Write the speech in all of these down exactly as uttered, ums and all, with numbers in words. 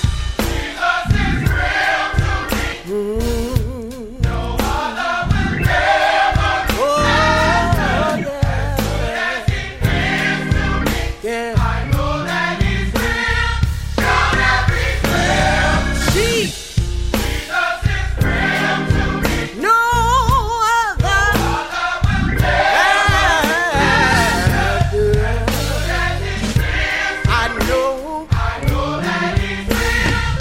Jesus is real to me. Mm. No other will ever be as good as he is to me. Yeah. I know that he's real. Shout every prayer. Jesus. Jesus is real to me. No other, no other will ever be as good as he is to me. I know. I know that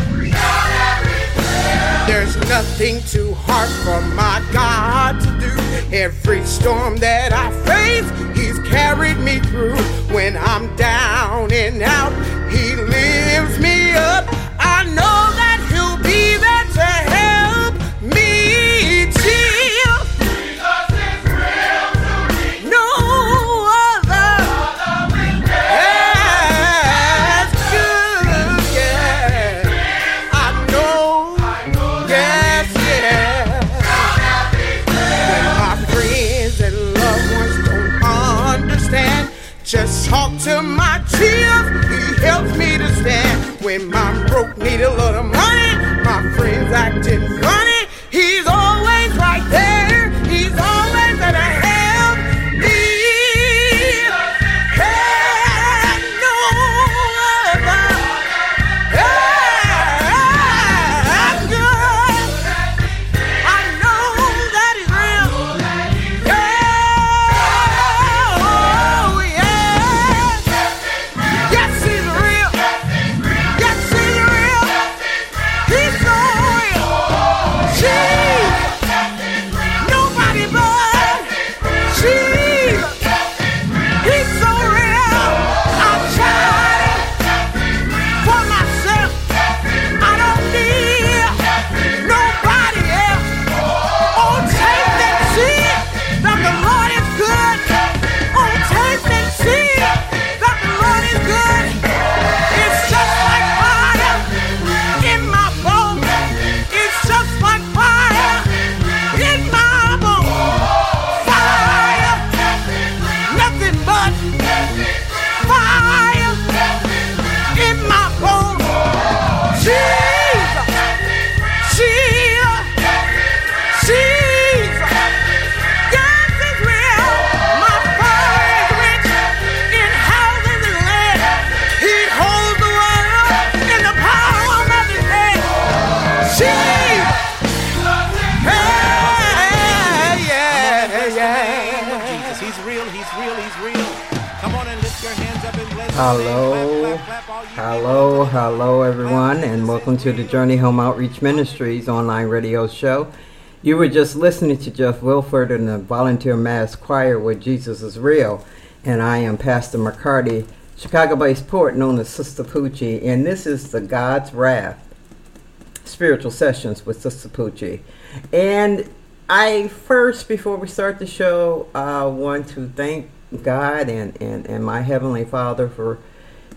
he's real. Shout every prayer. There's nothing too hard for my God to do. Every storm that I face, he's carried me through. When I'm down and out, he lifts me up. I know that he'll be there to help me. Chill. Jesus is real to me. No other Father will as good. Yeah. I know. I know that Yes, yeah. Shout every When prayer. my friends and loved ones don't understand, just talk to my chill. He helps me to stand. When my broke need a lot of money, my friends acting funny, he's always right there. He's always gonna help me. Hey, no other. Hey, good. I know that he's real. Oh, yeah. Yes, he's real. Yes, he's real. He's so real. Jesus. Nobody but Jesus. He's so real. I'm shining for myself. I don't need nobody else. Oh, taste and see that the Lord is good. Oh, taste and see that the Lord is good. It's just like fire in my bones. It's just like fire in my bones. Fire, nothing but fire in my bones. Jesus, Jesus, Jesus. Yes, it's real. My Father is rich in houses and land. He holds the world in the power of his hand. Jesus. Hey, yeah, yeah. Jesus, he's real, he's real, he's real. Come on and lift your hands up and bless him. Hello, hello, hello, everyone, and welcome to the Journey Home Outreach Ministries online radio show. You were just listening to Jeff Wilford and the Volunteer Mass Choir with Jesus is Real, and I am Pastor McCarty, Chicago-based poet known as Sister Poochie, and this is the God's Wrath Spiritual Sessions with Sister Poochie. And I first, before we start the show, I want to thank God and, and, and my Heavenly Father for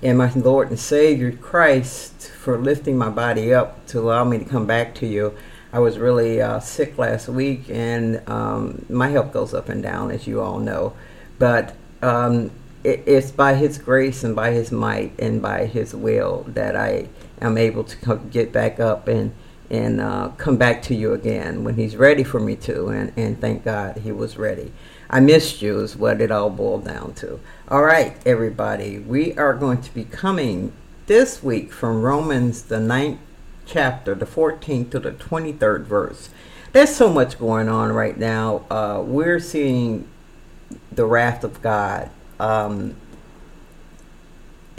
and my Lord and Savior Christ for lifting my body up to allow me to come back to you. I was really uh, sick last week, and um, my health goes up and down, as you all know. But um, it, it's by His grace and by His might and by His will that I am able to come, get back up and and uh, come back to you again when He's ready for me to. And, and thank God He was ready. I missed you is what it all boiled down to. All right, everybody. We are going to be coming this week from Romans, the ninth chapter, the fourteenth to the twenty-third verse. There's so much going on right now. Uh, we're seeing the wrath of God. Um,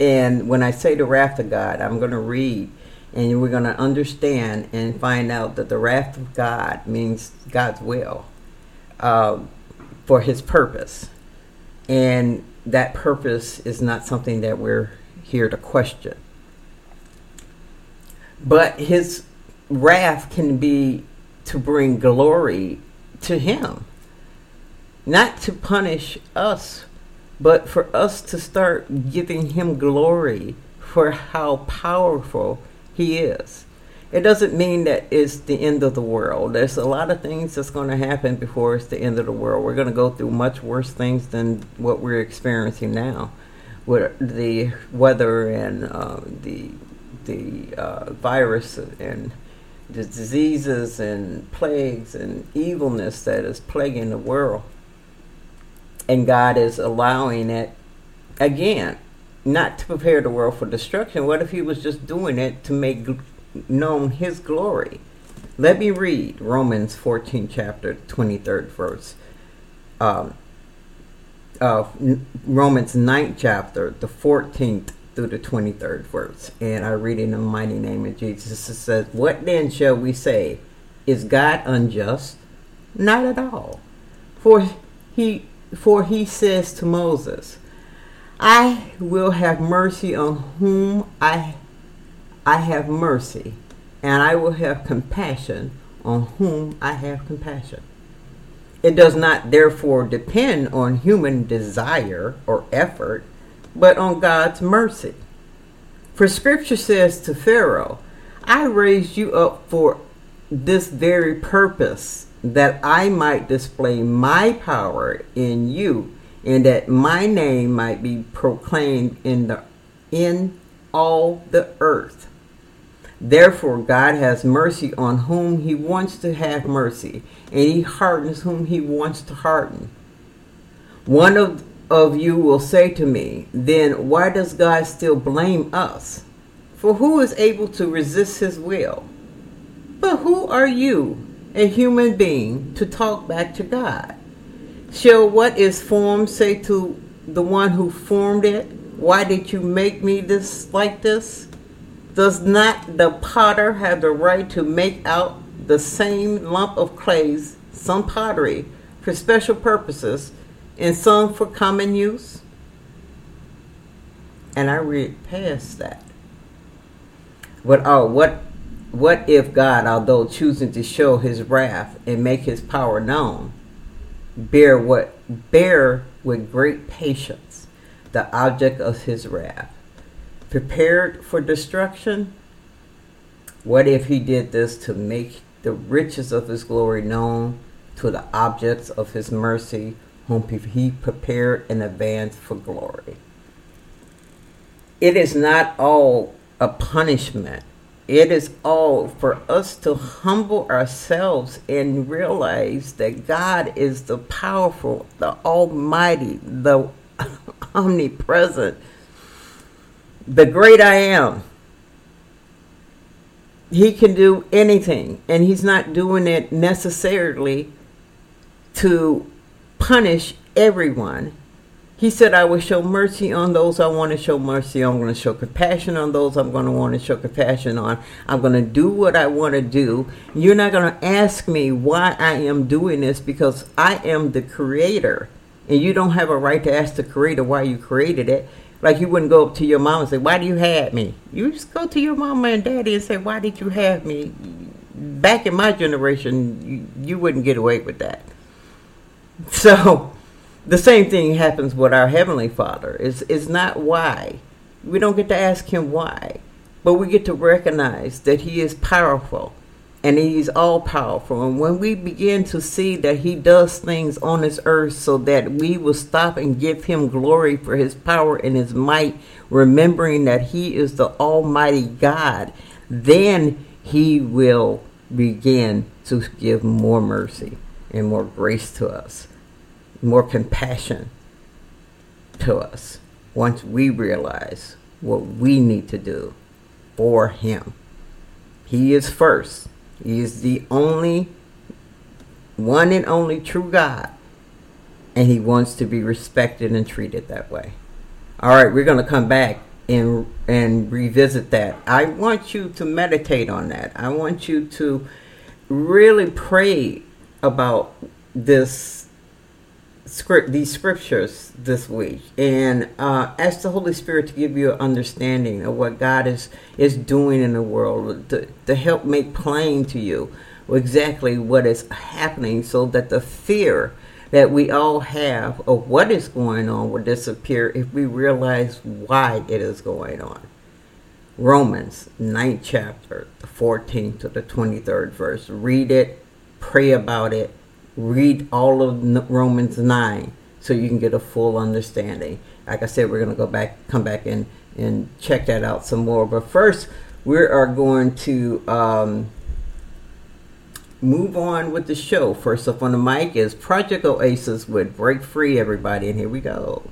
and when I say the wrath of God, I'm going to read, and we're going to understand and find out that the wrath of God means God's will. Uh, for his purpose, and that purpose is not something that we're here to question, but his wrath can be to bring glory to him, not to punish us, but for us to start giving him glory for how powerful he is. It doesn't mean that it's the end of the world. There's a lot of things that's going to happen before it's the end of the world. We're going to go through much worse things than what we're experiencing now, with the weather and uh, the the uh, virus and the diseases and plagues and evilness that is plaguing the world. And God is allowing it, again, not to prepare the world for destruction. What if he was just doing it to make known his glory? Let me read Romans fourteen, chapter twenty-third verse. Um, uh, Romans ninth chapter, the fourteenth through the twenty-third verse. And I read in the mighty name of Jesus. It says, "What then shall we say? Is God unjust? Not at all. For he, for he says to Moses, I will have mercy on whom I I have mercy, and I will have compassion on whom I have compassion. It does not therefore depend on human desire or effort, but on God's mercy. For Scripture says to Pharaoh, I raised you up for this very purpose, that I might display my power in you, and that my name might be proclaimed in the in all the earth. Therefore, God has mercy on whom he wants to have mercy, and he hardens whom he wants to harden. One of, of you will say to me, then why does God still blame us? For who is able to resist his will? But who are you, a human being, to talk back to God? Shall what is formed say to the one who formed it, why did you make me this like this? Does not the potter have the right to make out the same lump of clays, some pottery for special purposes and some for common use?" And I read past that. But oh, what what if God, although choosing to show his wrath and make his power known, bear what bear with great patience the object of his wrath, prepared for destruction? What if he did this to make the riches of his glory known to the objects of his mercy, whom he prepared in advance for glory? It is not all a punishment. It is all for us to humble ourselves and realize that God is the powerful, the almighty, the omnipresent, the great I am. He can do anything, and he's not doing it necessarily to punish everyone. He said, I will show mercy on those I want to show mercy on. I'm going to show compassion on those I'm going to want to show compassion on. I'm going to do what I want to do. You're not going to ask me why I am doing this, because I am the creator. And you don't have a right to ask the creator why you created it. Like you wouldn't go up to your mom and say, why do you have me? You just go to your mama and daddy and say, why did you have me? Back in my generation, you, you wouldn't get away with that. So the same thing happens with our Heavenly Father. It's, it's not why. We don't get to ask him why. But we get to recognize that he is powerful. And he's all powerful. And when we begin to see that he does things on this earth so that we will stop and give him glory for his power and his might, remembering that he is the almighty God, then he will begin to give more mercy and more grace to us, more compassion to us, once we realize what we need to do for him. He is first. He is the only, one and only true God. And he wants to be respected and treated that way. All right, we're going to come back and and revisit that. I want you to meditate on that. I want you to really pray about this script, these scriptures this week, and uh, ask the Holy Spirit to give you an understanding of what God is, is doing in the world, to, to help make plain to you exactly what is happening, so that the fear that we all have of what is going on will disappear if we realize why it is going on. Romans ninth chapter, the fourteenth to the twenty-third verse. Read it, pray about it, read all of Romans nine so you can get a full understanding. Like I said, we're going to go back, come back and, and check that out some more. But first, we are going to um, move on with the show. First up on the mic is Project Oasis with Break Free, everybody. And here we go.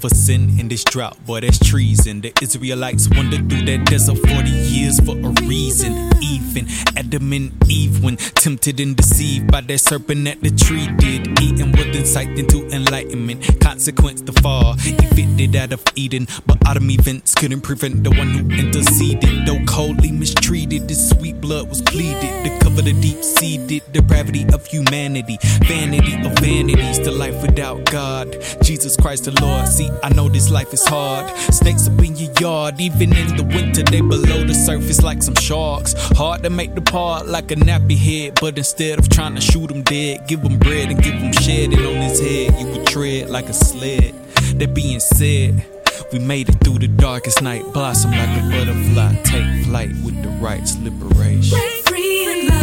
For sin in this drought, boy, that's treason. The Israelites wandered through that desert forty years for a reason. Even Adam and Eve, when tempted and deceived by that serpent that the tree did, eating with insight into enlightenment. Consequence the fall, evicted out of Eden, but autumn events couldn't prevent the one who interceded. Though coldly mistreated, this sweet blood was pleaded to cover the deep-seated depravity of humanity. Vanity of vanities, the life without God, Jesus Christ the Lord. See, I know this life is hard. Snakes up in your yard, even in the winter, they below the surface like some sharks. Hard to make the part like a nappy head, but instead of trying to shoot them dead, give them bread and give them shed. And on his head, you would tread like a sled. That being said, we made it through the darkest night. Blossom like a butterfly, take flight with the right's liberation. Break free and love.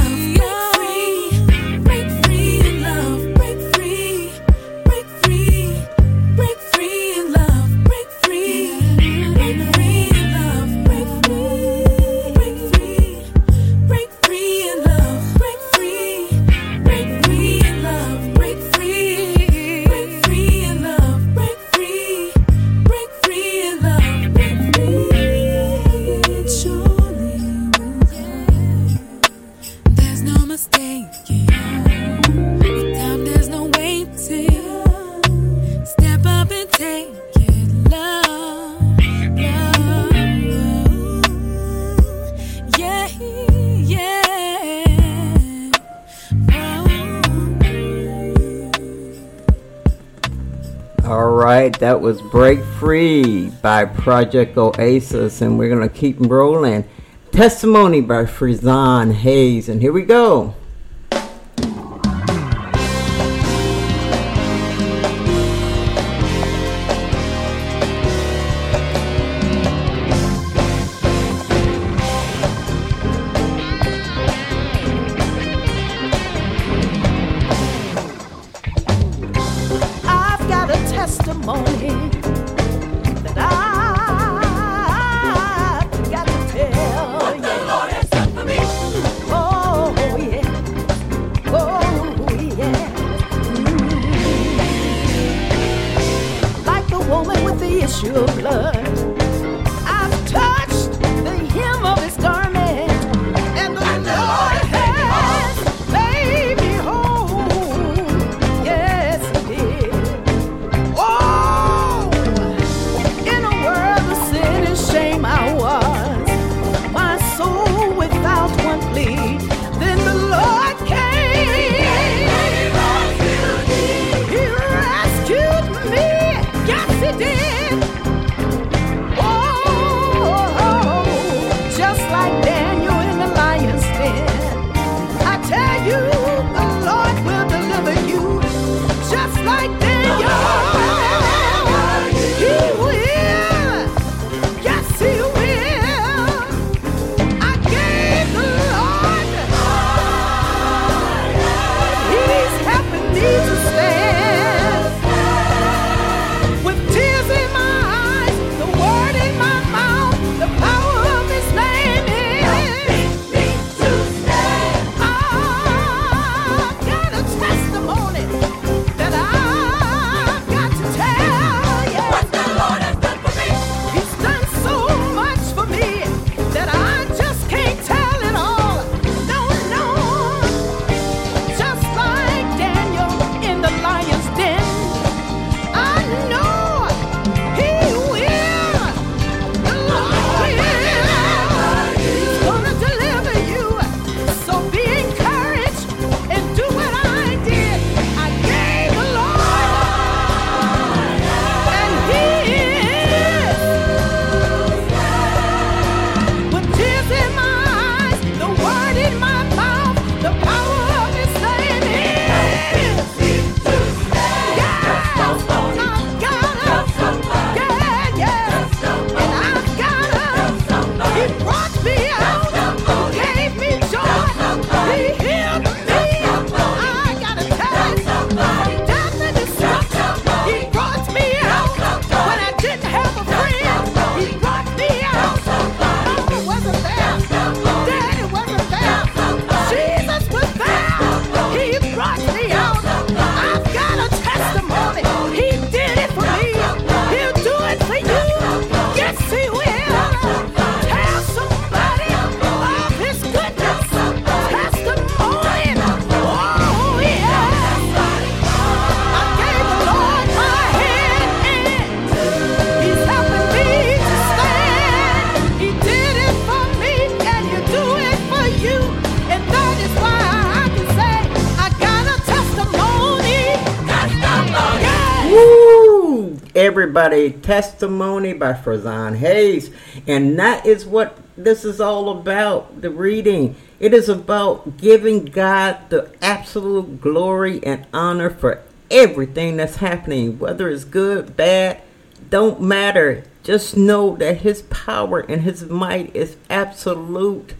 That was Break Free by Project Oasis, and we're going to keep rolling. Testimony by Frizan Hayes, and here we go. That I've got to tell you. The Lord has done for me. Oh, yeah. Everybody, Testimony by Frizan Hayes. And that is what this is all about, the reading. It is about giving God the absolute glory and honor for everything that's happening. Whether it's good, bad, don't matter. Just know that his power and his might is absolute.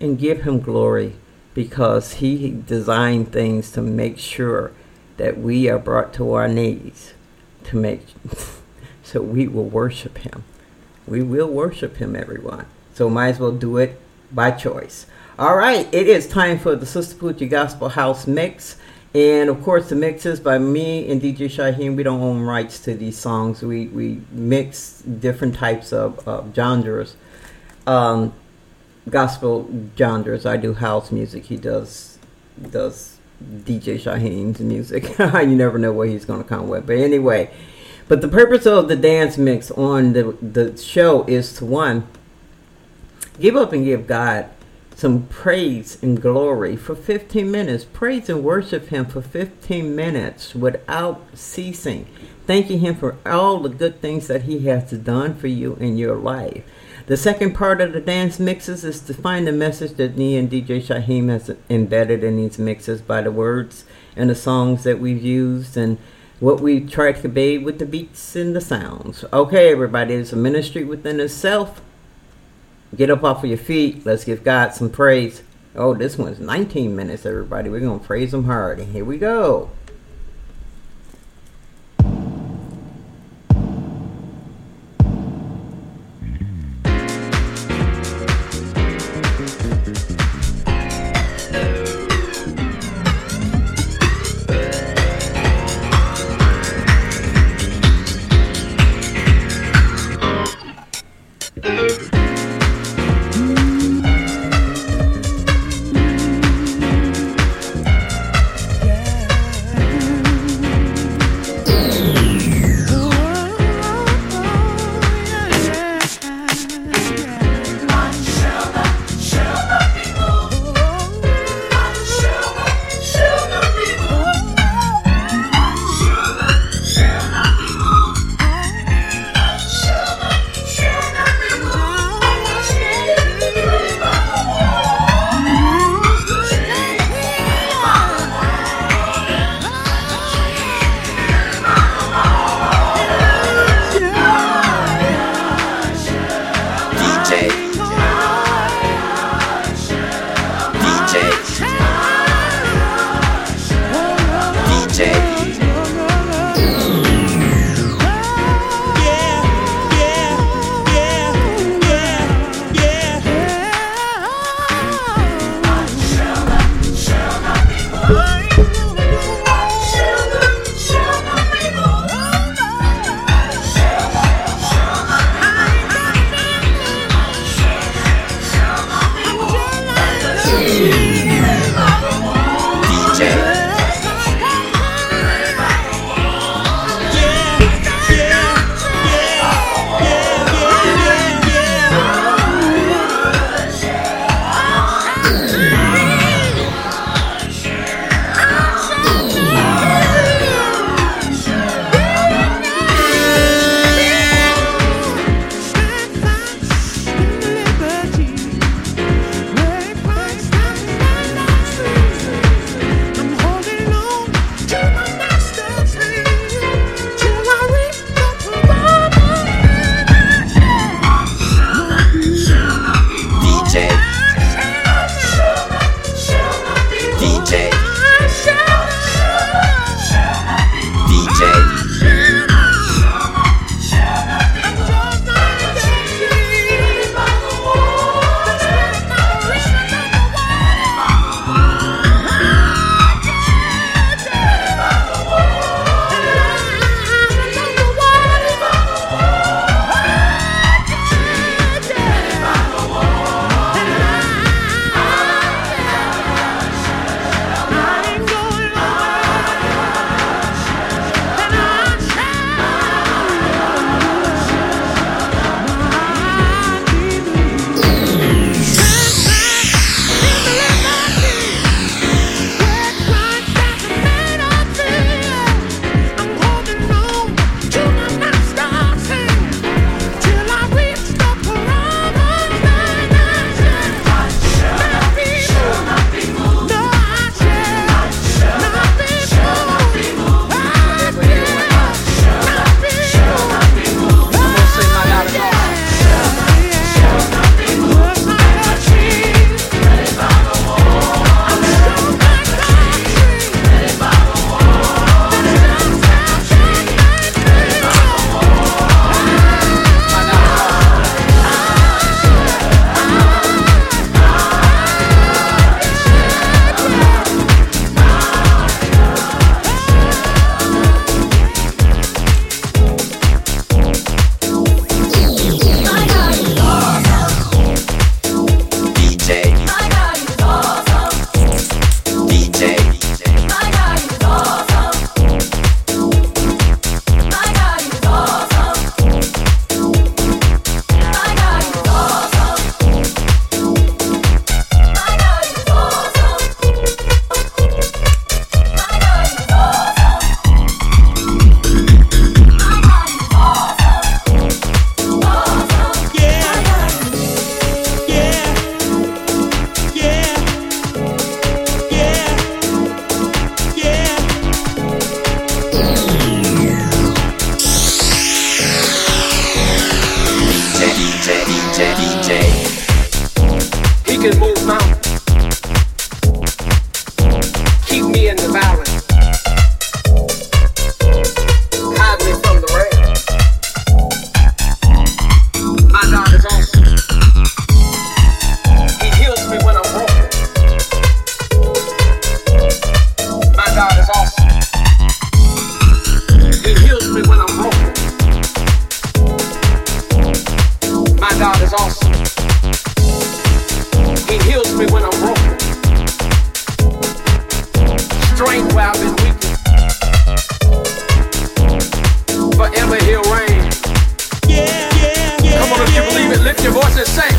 And give him glory because he designed things to make sure that we are brought to our knees. To make so we will worship him. We will worship him, everyone. So might as well do it by choice. All right, it is time for the Sistapoochie Gospel House Mix. And of course the mix is by me and D J Shyhiem. We don't own rights to these songs. We we mix different types of, of genres. Um gospel genres. I do house music, he does does D J Shyhiem's music. You never know what he's going to come with. But anyway, but the purpose of the dance mix on the, the show is to, one, give up and give God some praise and glory for fifteen minutes. Praise and worship him for fifteen minutes without ceasing. Thanking him for all the good things that he has done for you in your life. The second part of the dance mixes is to find the message that me and D J Shyhiem has embedded in these mixes by the words and the songs that we've used and what we've tried to convey with the beats and the sounds. Okay, everybody, it's a ministry within itself. Get up off of your feet. Let's give God some praise. Oh, this one's nineteen minutes, everybody. We're going to praise him hard. And here we go. can move mountains. Keep me in the valley. Hide me from the rain. My God is awesome. He heals me when I'm broken. My God is awesome. He heals me when I'm broken. My God is awesome. He heals me when I'm broken. Strength where I've been weakened. Forever he'll reign. Yeah, yeah, yeah. Come on, if you believe it, lift your voice and sing.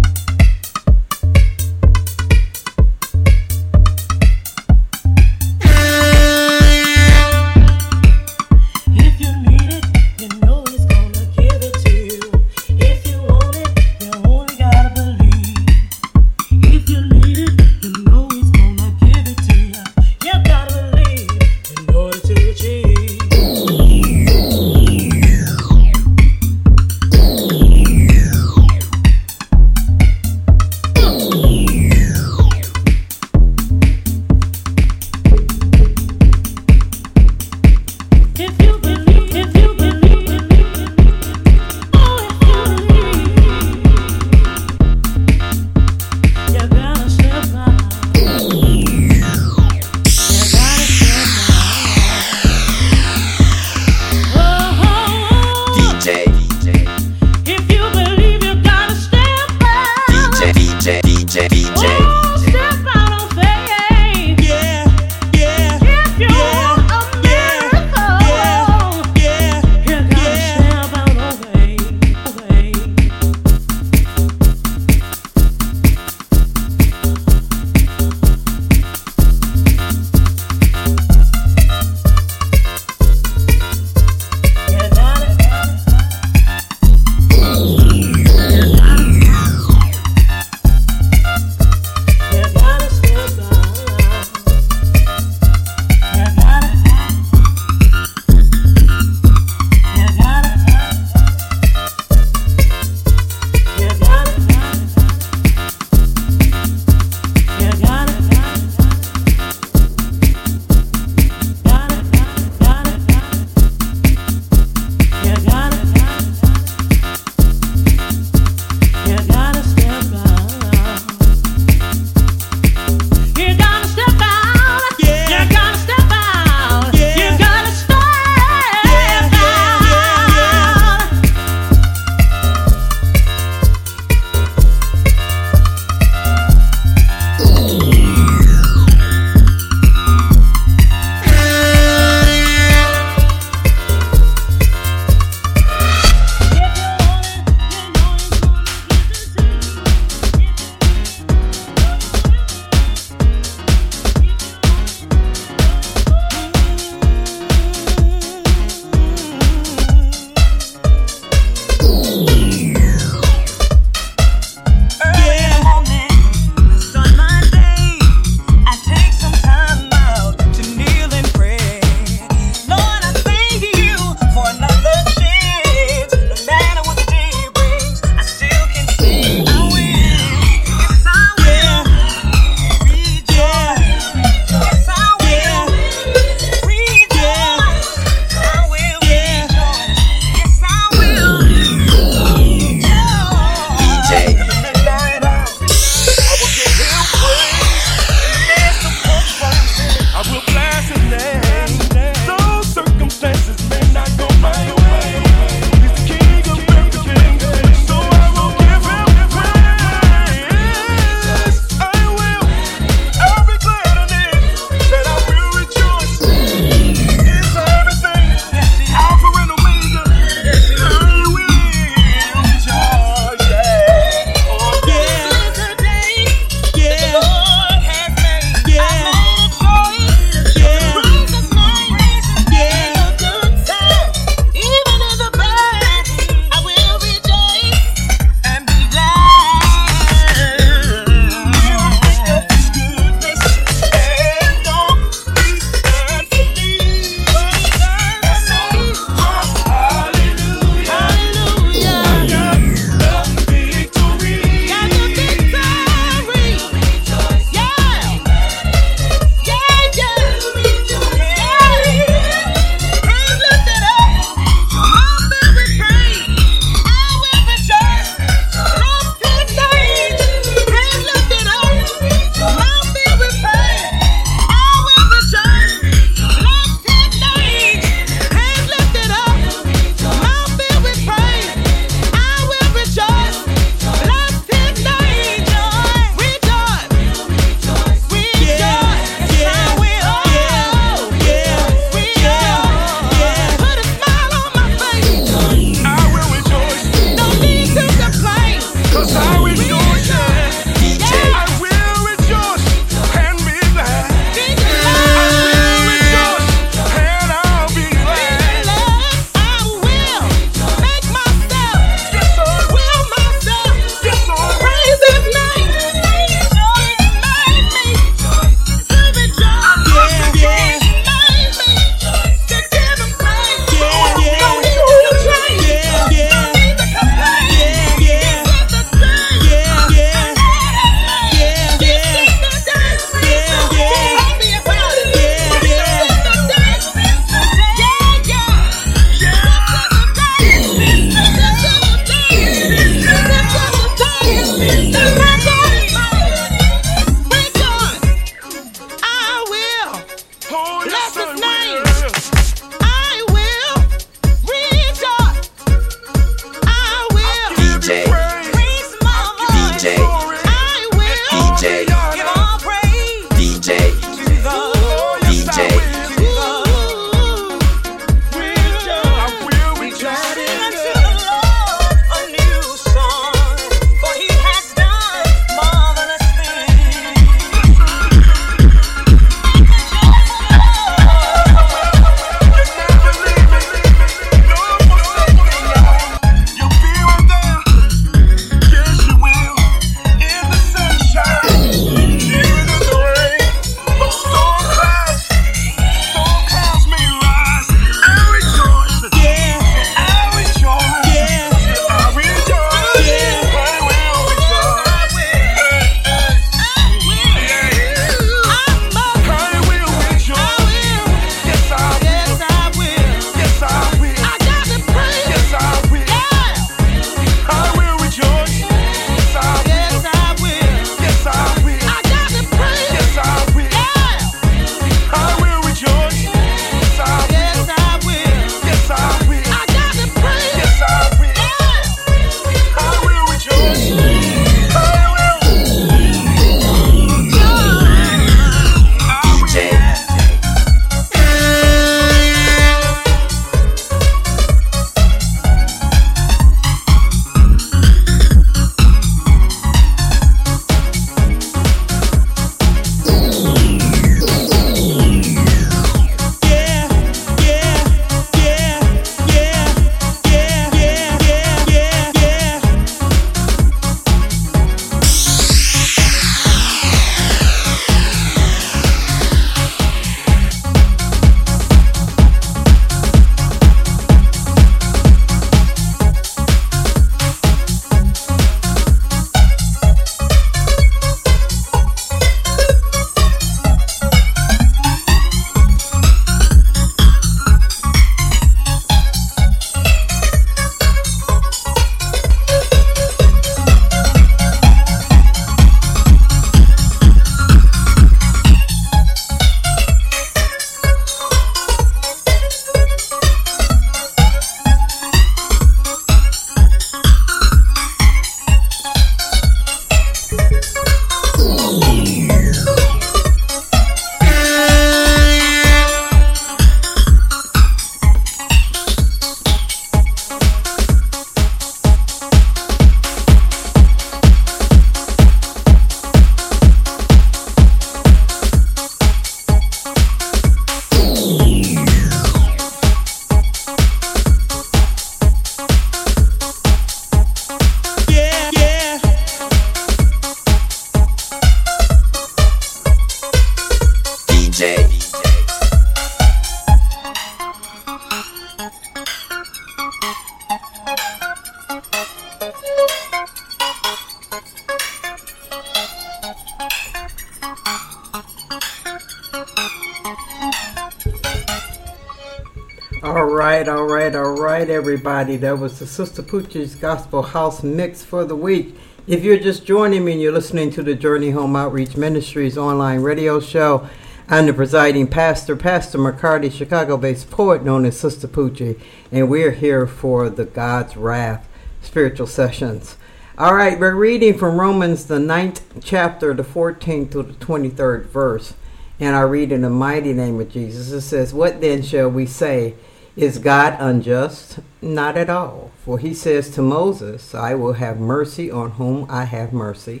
All right, all right, all right, everybody. That was the Sister Poochie's Gospel House Mix for the week. If you're just joining me and you're listening to the Journey Home Outreach Ministries online radio show, I'm the presiding pastor, Pastor McCarty, Chicago-based poet known as Sister Poochie, and we're here for the God's Wrath Spiritual Sessions. All right, we're reading from Romans, the ninth chapter, the fourteenth to the twenty-third verse. And I read in the mighty name of Jesus. It says, "What then shall we say? Is God unjust? Not at all. For he says to Moses, I will have mercy on whom I have mercy,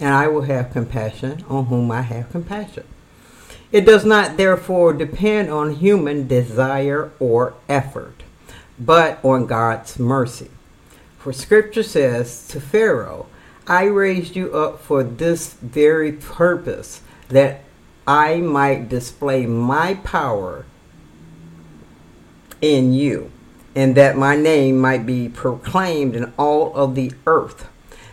and I will have compassion on whom I have compassion. It does not therefore depend on human desire or effort, but on God's mercy. For Scripture says to Pharaoh, I raised you up for this very purpose, that I might display my power in you, and that my name might be proclaimed in all of the earth.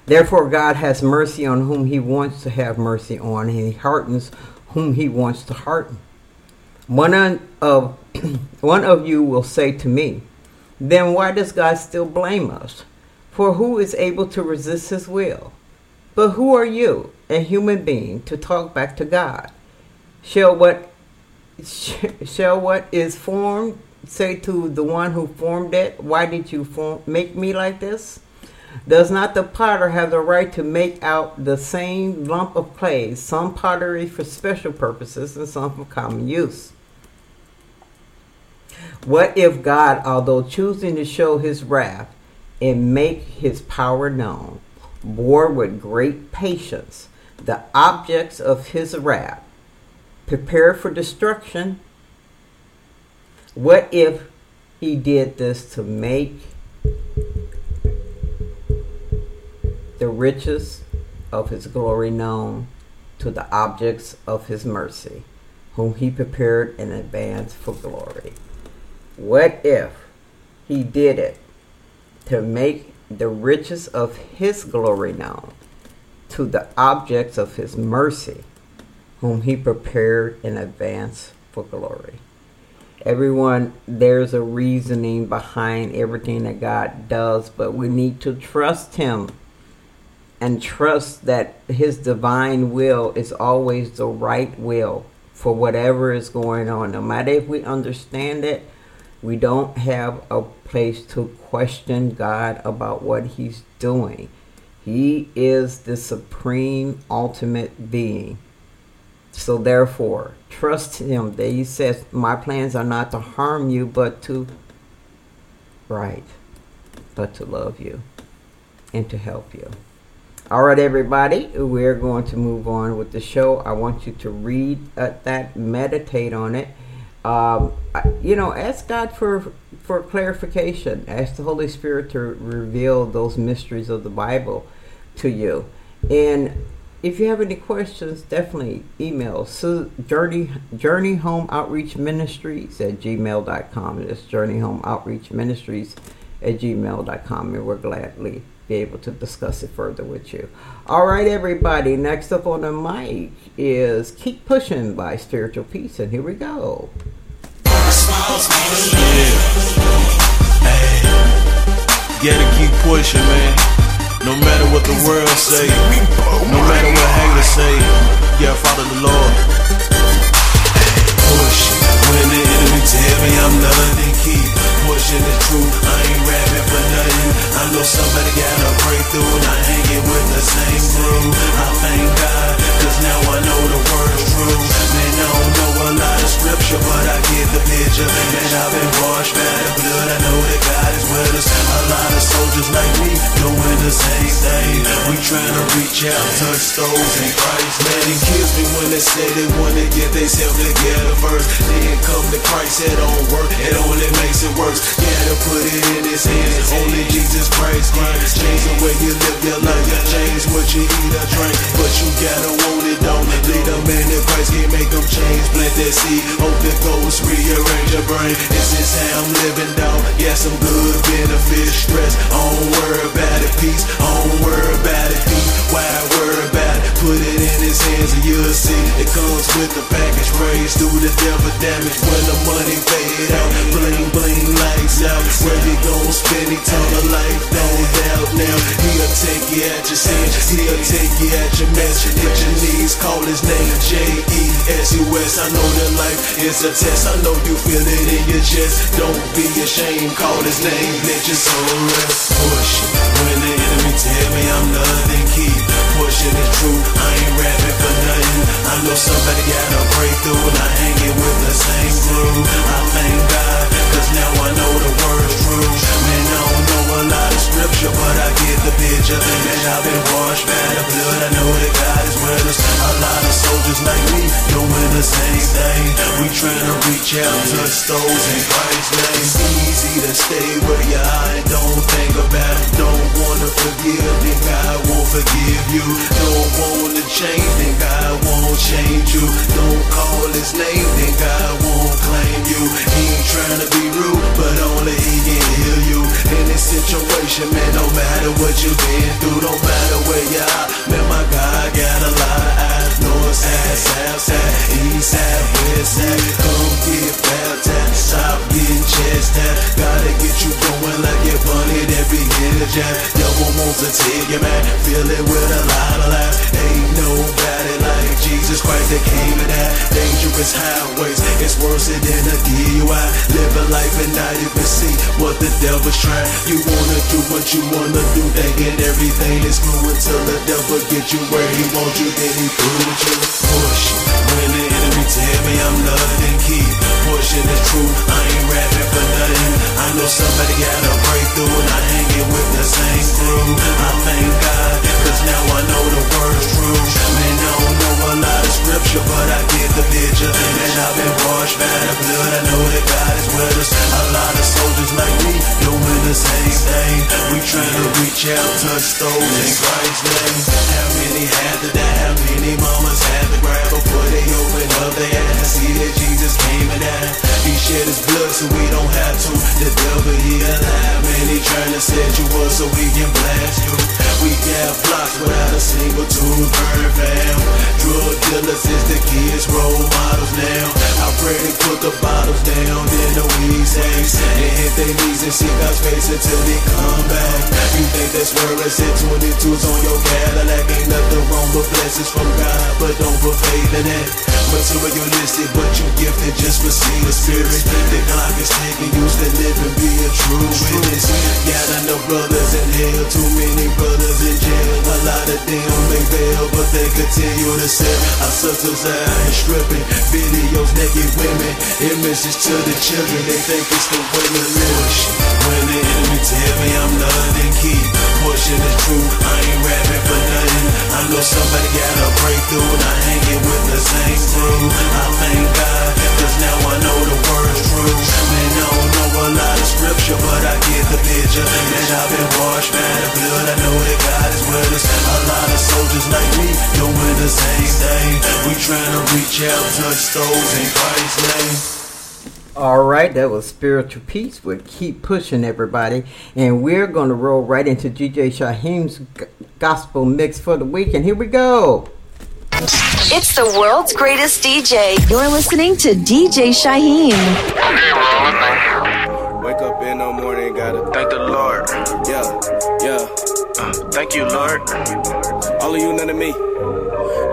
Therefore God has mercy on whom he wants to have mercy on, and he hardens whom he wants to harden. One of, one of you will say to me, then why does God still blame us? For who is able to resist his will? But who are you, a human being, to talk back to God? Shall what shall what is formed say to the one who formed it, why did you form, make me like this? Does not the potter have the right to make out the same lump of clay, some pottery for special purposes and some for common use? What if God, although choosing to show his wrath and make his power known, bore with great patience the objects of his wrath, prepared for destruction? What if he did this to make the riches of his glory known to the objects of his mercy, whom he prepared in advance for glory? What if he did it to make the riches of his glory known to the objects of his mercy, whom he prepared in advance for glory?" Everyone, there's a reasoning behind everything that God does, but we need to trust him and trust that his divine will is always the right will for whatever is going on. No matter if we understand it, we don't have a place to question God about what he's doing. He is the supreme, ultimate being. So therefore, trust him that he says, my plans are not to harm you, but to, right, but to love you and to help you. All right, everybody, we're going to move on with the show. I want you to read at that, meditate on it. Um, you know, ask God for, for clarification. Ask the Holy Spirit to reveal those mysteries of the Bible to you. And if you have any questions, definitely email Journey, Journey Home Outreach Ministries at gmail dot com. That's Journey Home Outreach Ministries at gmail dot com. And we'll gladly be able to discuss it further with you. All right, everybody. Next up on the mic is Keep Pushing by Spiritual Peace. And here we go. Hey, gotta keep pushing, man. No matter what the world say, no matter what haters say, yeah, follow the Lord. Push, when the enemy tell me I'm nothing, keep pushing the truth. I ain't rapping for nothing. I know somebody got a breakthrough, and I ain't hanging with the same crew. I thank God, cause now I know the word's true. Man, I don't know a lot of scripture, but I get the picture. Man, I've been washed by the blood, I know that God is with us. A lot of soldiers like me doing the same thing. We trying to reach out, touch souls in Christ. Man, it kills me when they say they want to get themselves together first. Then come to Christ, it don't work, it only makes it worse. Yeah, to put it in his hands, only Jesus Christ can change the way you live your life, change what you eat or drink. But you gotta want it, don't lead a man if Christ can't make them change. Plant that seed, hope that goes, rearrange your brain. This is how I'm living, dog. Yeah, some good benefits, stress, I don't worry about it, peace, I don't worry about it, peace. Why I worry about it? Put it in his hands and you'll see it comes with the package. Praise through the devil damage when the money fade out. Blame bling lights out. Where we gon' spend eternal life, don't doubt now. He'll take you at your sin, he'll take you at your mess. Hit your knees, call his name, J E S U S. I know that life is a test, I know you feel it in your chest. Don't be ashamed, call his name, let your soul rest. Push, when the enemy tell me I'm nothing, keep pushing it true, I ain't rapping for nothing. I know somebody got a breakthrough and I hang it with the same glue. I thank God, cause now I know the word's true. Man, I don't know a lot of scripture, but I get the picture. And I've been washed by the blood, I know that God is with us. A lot of soldiers like me doing the same thing. We tryna reach out, touch those in Christ's name. It's easy to stay where you are and don't think about it. Don't wanna forgive, then God won't forgive you. Don't want to change, then God won't change you. Don't call his name, then God won't claim you. He ain't trying to be rude, but only he can heal you. In this situation, man, no matter what you've been through, don't matter where you are, man, my God got a lot. I know it's sad, south side, east side, west side. Come get baptized, stop getting chastised. Gotta get you going like your bunny that be energized. Devil wants to take you, man, fill it with a alive. Ain't nobody like Jesus Christ that came and died. Dangerous highways, it's worse than a D U I. Live a life and now you can see what the devil's trying. You wanna do what you wanna do, thinking everything is cool until the devil gets you where he wants you, then he proves you. Push, when the enemy tell me I'm nothing, keep pushing the truth, I ain't rapping for nothing. I know somebody got a breakthrough and I hang it with the same crew. I thank God, cause now I know the word's true. Man, I don't know a lot of scripture, but I get the picture. And I've been washed by the blood, I know that God is with us. A lot of soldiers like me doing the same thing. We trying to reach out, touch those in Christ's name. How many had to die, how many mamas had to grab before they open up their eyes and see that Jesus came and died. He shed his blood so we don't have to. The devil, he alive, man, he trying to set you up so we can blast you. We got blocks without a single tooth burn fam. Drug dealers is the kids' role models now. I pray they put the bottles down in the weeds hangs. They hit their knees and see God's face until they come back. You think that's where it's at, twenty-twos on your Cadillac. Ain't nothing wrong with blessings from God, but don't put faith in it. Materialistic, but you gifted, just receive the spirit. The clock is ticking, use the live and be a true witness. Got I know brothers in hell, too many brothers in jail. A lot of them they fail, but they continue to sell. Our sisters are out here stripping, videos, naked women, images to the children. They think it's the way to live. When the enemy tell me I'm nothing, keep pushing the truth, I ain't rapping for nothing. I know somebody got a breakthrough and I hang it with the same crew. I thank God, cause now I know the word's true. Man, I don't know a lot of scripture, but I get the picture. And I've been washed by the blood, I know that God is with us. A lot of soldiers like me doing the same thing. We trying to reach out, touch souls in Christ's name. All right, that was Spiritual Peace with Keep Pushing, everybody. And we're going to roll right into D J Shyhiem's g- gospel mix for the week. And here we go. It's the world's greatest D J. You're listening to D J Shyhiem. Wake up in the morning, gotta thank the Lord. Yeah, yeah. Uh, thank you, Lord. All of you, none of me.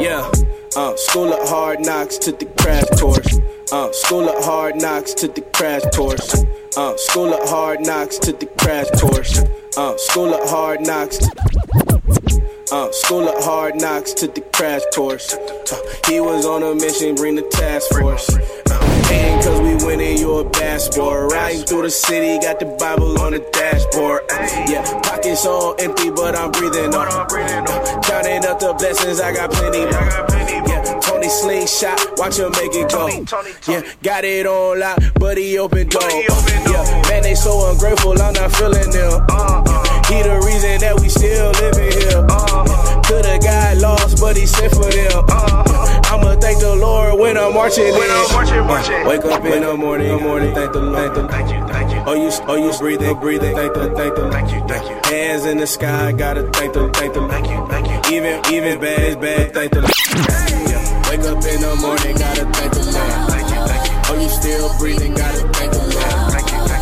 Yeah. Uh, school of hard knocks, took the crash course. Uh, school of hard knocks, took the crash course. Uh, school of hard knocks, took the crash course. Uh, school of hard knocks. Uh, school of hard knocks, took the crash course. Uh, he was on a mission, bring the task force. Uh, and cause we winning, you a passport. Riding through the city, got the Bible on the dashboard. Uh, yeah, pockets all empty, but I'm breathing on. Uh, counting up the blessings, I got plenty more. Tony slingshot, watch him make it go. Tony, Tony, Tony. Yeah, got it on lock, but he opened door. Yeah, man, they so ungrateful, I'm not feeling them. Uh-uh. He the reason that we still living here. Uh-uh. Coulda got lost, but he sent for them. Uh-uh. I'ma thank the Lord when I'm marching in. Uh, wake up in the morning, morning, thank the Lord. Thank you, thank you. Oh, you, oh, you breathing, breathing, thank the, thank the, thank you, thank you. Hands in the sky, gotta thank the, thank the, thank you, thank you. Even, even bad, bad, thank the. Wake up in the morning, gotta thank the Lord. Thank you, thank you. Oh, you still breathing, gotta thank the Lord. Thank you, thank you.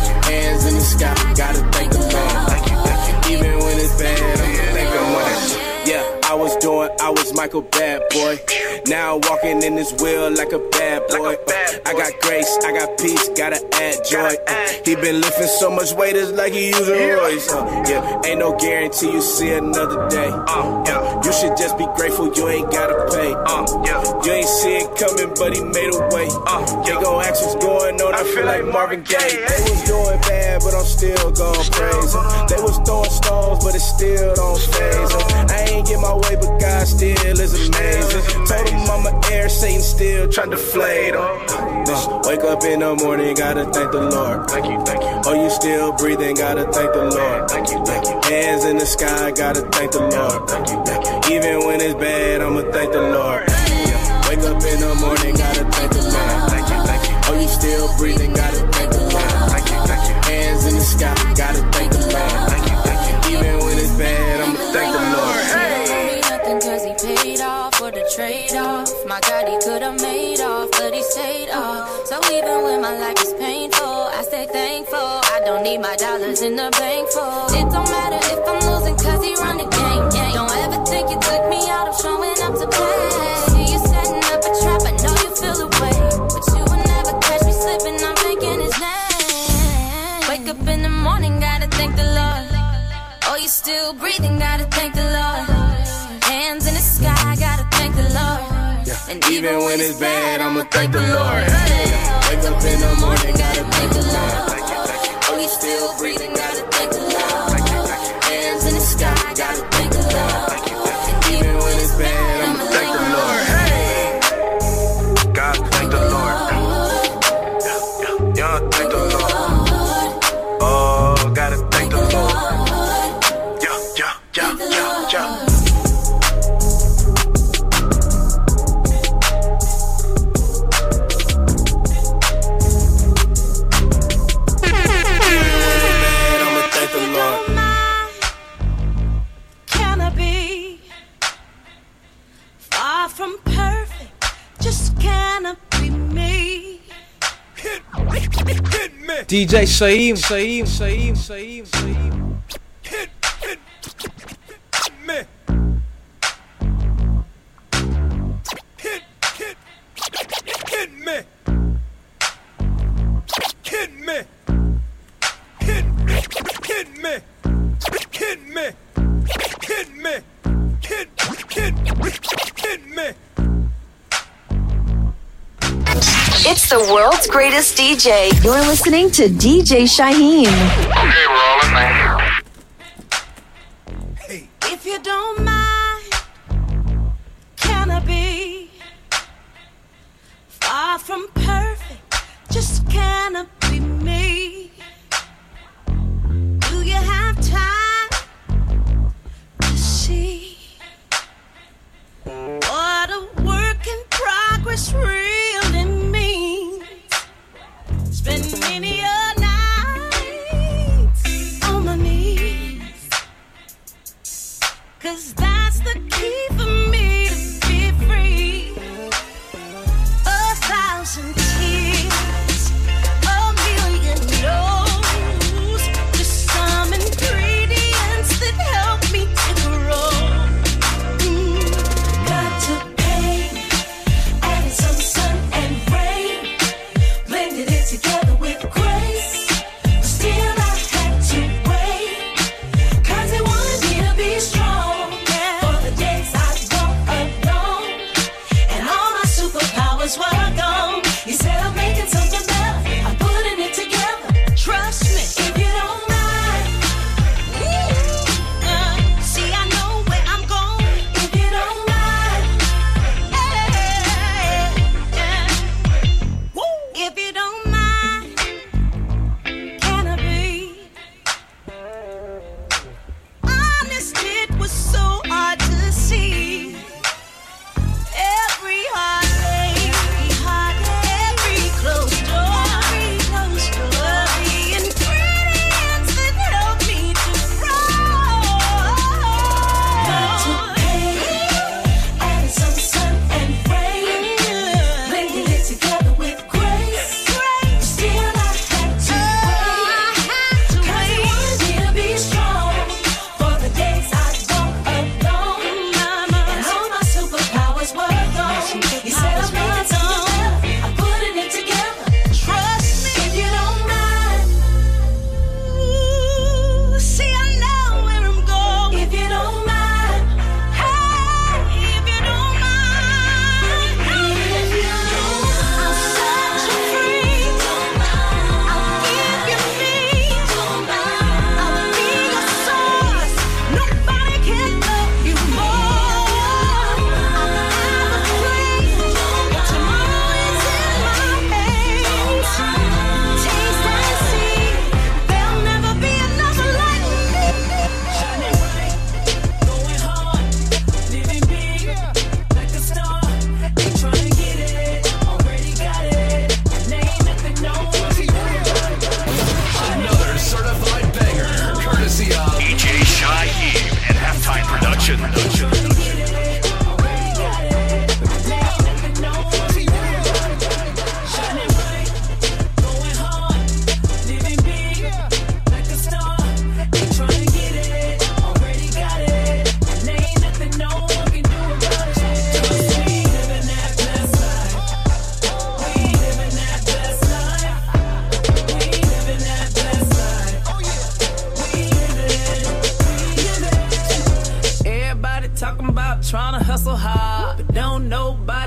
like a bad boy. Now walking in this wheel like a bad boy. Uh, I got grace, I got peace, gotta add joy. Uh, he been lifting so much weight, it's like he using Royce. Uh, yeah, ain't no guarantee you see another day. Uh, yeah, you should just be grateful you ain't gotta pay. Uh, yeah, you ain't see it coming, but he made a way. Uh, yeah. They gon' ask what's going on. I, I feel like Marvin Gaye. Hey. They was doing bad, but I'm still gon' praise him. They was throwing stones, but it still don't phase him. I ain't get my way, but God still is amazing. Told him I'm an heir, Satan still trying to flay him. Uh, wake up in the morning, gotta thank the Lord. Thank you, thank you. Oh, you still breathing, gotta thank the Lord. Thank you, thank you. Hands in the sky, gotta thank the Lord. Thank you, thank you. Even when it's bad, I'ma thank the Lord. Yeah. Wake up in the morning, gotta thank the Lord. Thank you, thank you. Oh, you still breathing, gotta thank the Lord. Thank you, thank you. Hands in the sky, gotta thank the Lord. Thank you, thank you. Even when it's bad, I'ma thank the Lord. Hey. Cause he paid off for the trade-off. My God, he could have made off, but he stayed off. So even when my life is painful, I stay thankful. I don't need my dollars in the bank for. It don't matter if I'm losing, cause he run the game, yeah. Don't ever think you took me out, I'm showing up to play. And even when it's bad, I'ma thank the Lord. Hey. Wake up in the morning, gotta thank the Lord. Oh, you still breathing, gotta thank the Lord. Hands in the sky, gotta thank the Lord. And even when it's bad, I'ma thank the Lord. Hey, God, thank the Lord. Y'all thank the Lord. Oh, gotta thank the Lord. Yo, yo, yo, yo, yo. D J Shyhiem, Shyhiem, Shyhiem, Shyhiem, Shyhiem. Hit, hit, hit me. Hit, hit, hit me. Hit me. Hit, hit me. Hit me. Hit me. Hit, hit, hit me. It's the world's greatest D J. You're listening to D J Shyhiem. Okay, we're all in there. Hey. If you don't mind, can I be far from perfect? Just can I be me? Do you have time to see what a work in progress really? Spend many a night on my knees, cause that's the key for me to be free. A thousand tears, a million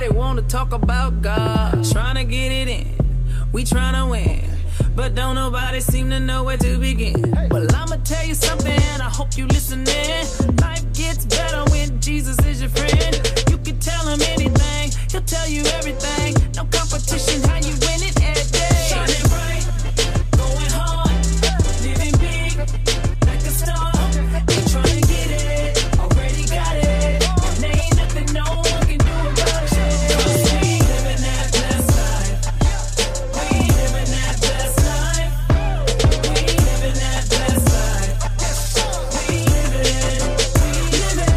Everybody wanna talk about God, trying to get it in, we trying to win, but don't nobody seem to know where to begin. Well, I'ma tell you something, I hope you listening. Life gets better when Jesus is your friend. You can tell him anything, he'll tell you everything. No competition, how you win it every day. Shining bright, going hard, living big, like a star. You're trying to get it, already got it. There ain't nothing no one can do about it. We living that best life. We living that best life. We living that best life. We living, we living. Now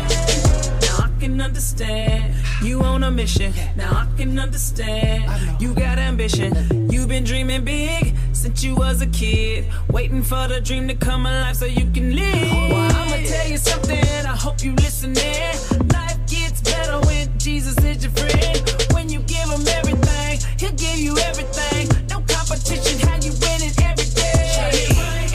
I can understand. You on a mission, now I can understand. You got ambition, you've been dreaming big since you was a kid, waiting for the dream to come alive so you can live. Well, I'ma tell you something, I hope you listening. Life gets better when Jesus is your friend. When you give him everything, he'll give you everything. No competition, how you win it every day. Shining bright,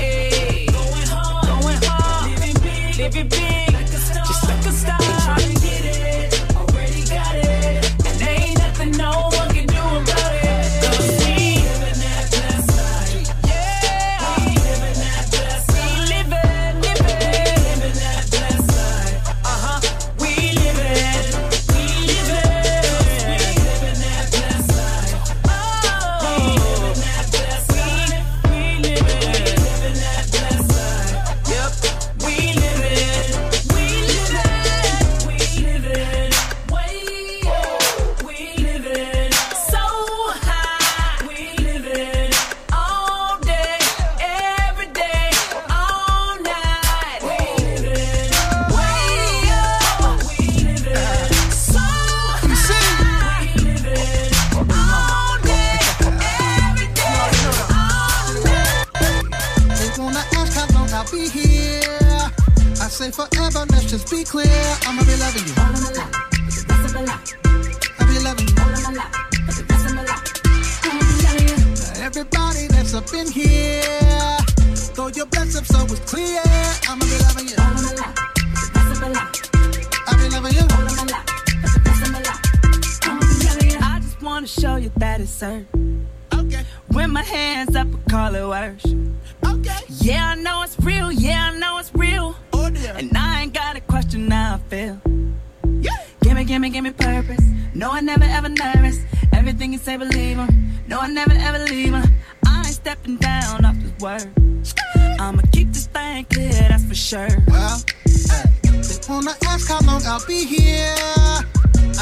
going hard, going hard, living big, living big, like a star, just like a star. Trying to get it. No one can do about it. 'Cause we living that best life. Yeah, we living that best life. We living, living, living that best life. Uh-huh. We living, we living, we living that best life. Oh, we living that best life. We living, we living that best life. Yep, we living, we living, we living. Forever, let's just be clear. I'ma be loving you all of my life, the rest of my life. I'll be loving you all of my life, the rest of my life. I'ma be loving you. Everybody that's up in here, throw your bless up so it's clear. I'ma be loving you all of my life, the rest of my life. I'll be loving you all of my life, the rest of my life. I'ma be loving you. I just wanna show you that it's certain. Okay. With my hands up, I call it worship. Okay. Yeah, I know it's real. Yeah, I know it's real. And I ain't got a question how I feel. Yeah. Gimme, gimme, gimme purpose. No, I never ever nervous. Everything you say, believe him. No, I never ever leave him. I ain't stepping down off this word. I'ma keep this thing clear, that's for sure. Well, hey, they wanna ask how long I'll be here.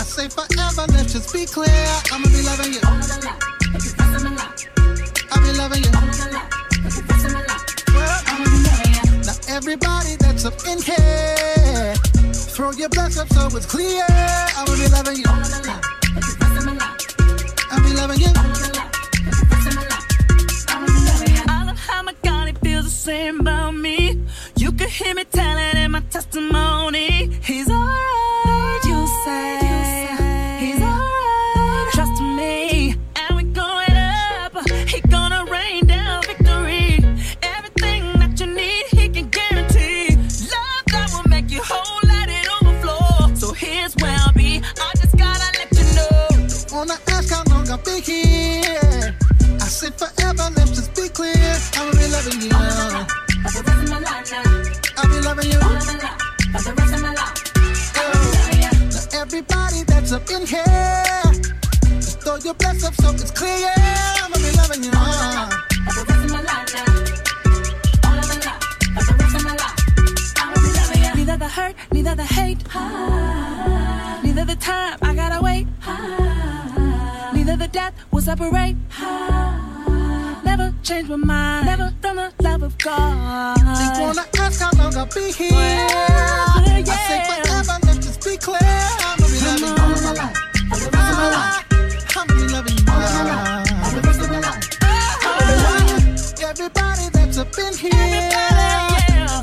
I say forever, let's just be clear. I'ma be loving you all of the life, the rest of my life. I'll be loving you all of the life, the rest of my life. Well, I'ma be loving you. Now everybody that's up in here, throw your bless up so it's clear. I will be loving you all of my life, the rest of my life. I'll be loving you all of my life, the rest of my life. I will be loving you. I love how McCarty feels the same about me. You can hear me telling in my testimony. He's alright, you say. He's alright, trust me. And we're going up. He gonna rain down victory. Everything that you need, he can guarantee. Whole lot it overflow. So here's where I'll be. I just gotta let you know. Don't wanna ask how long I'll be here. I said forever, let's just be clear. I will be loving you all of my life, the rest of my life now. I'll be loving you all of my life, the rest of my life. I will be loving you. Now everybody that's up in here, just throw your bless up so it's clear. I'ma be loving you all of my life, the rest of my life now. All of my life, the rest of my life. Neither the hurt, neither the hate, ah, neither the time I gotta wait, ah, neither the death will separate, ah, never change my mind, never from the love of God. They wanna ask how long I'll be here, well, yeah. I say forever, let's just be clear. I'm gonna be loving all of my life, all the rest of my life. I'm gonna be loving all of my life, all the rest of my life. Oh, oh. Everybody that's up in here, yeah.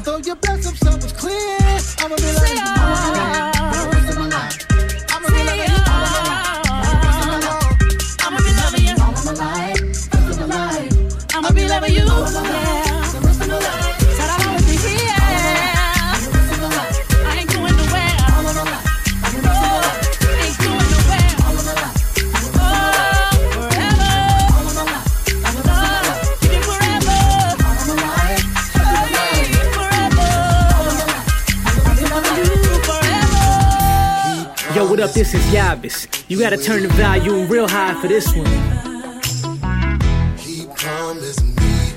Throw your blessing so it's clear. I'm gonna be loving you all of my life, the rest of my life. I'm gonna be loving you all of my life, the rest of my life. I'm gonna be loving you all of my life, the rest of my life. I'm gonna be loving you all of my life, the rest of my life. Said I wanna be here, I ain't going nowhere. All of my life, the rest of my life. Ain't going nowhere. All of my life. Hold up, this is Yabis. You gotta turn the volume real high for this one. He promised me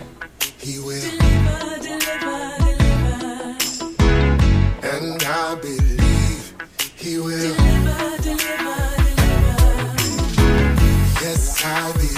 he will deliver, deliver, deliver. And I believe he will deliver, deliver, deliver. Yes, I believe.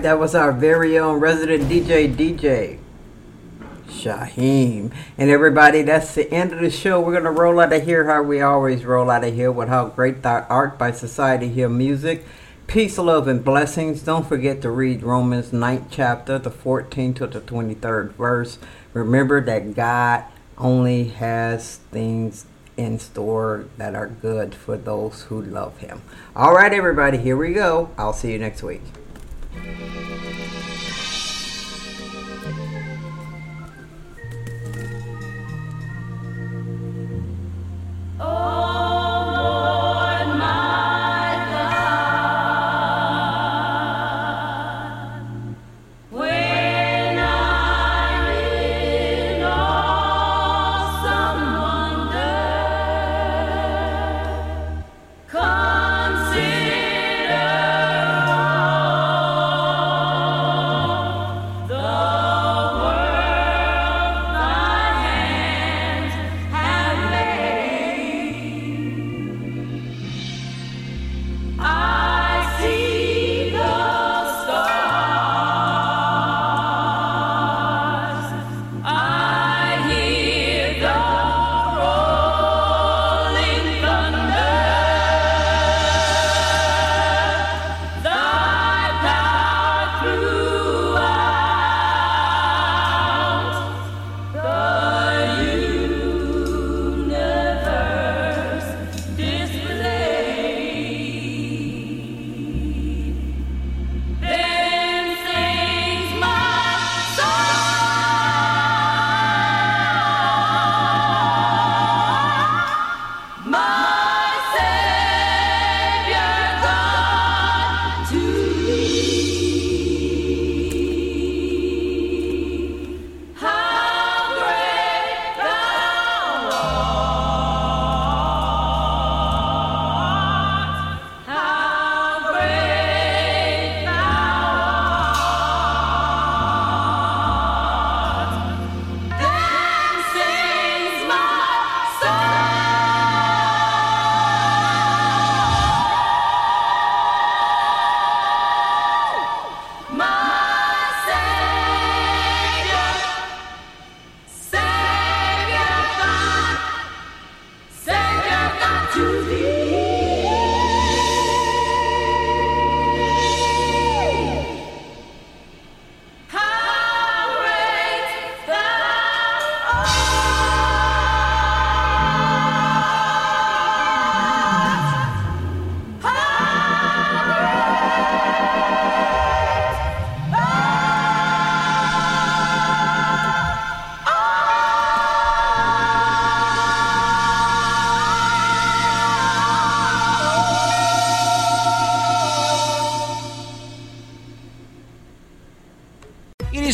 That was our very own resident D J, D J Shyhiem. And everybody, that's the end of the show. We're going to roll out of here how we always roll out of here, with How Great Thou Art by Society Hill Music. Peace, love, and blessings. Don't forget to read Romans ninth chapter, the fourteenth to the twenty-third verse. Remember that God only has things in store that are good for those who love Him. All right, everybody, here we go. I'll see you next week.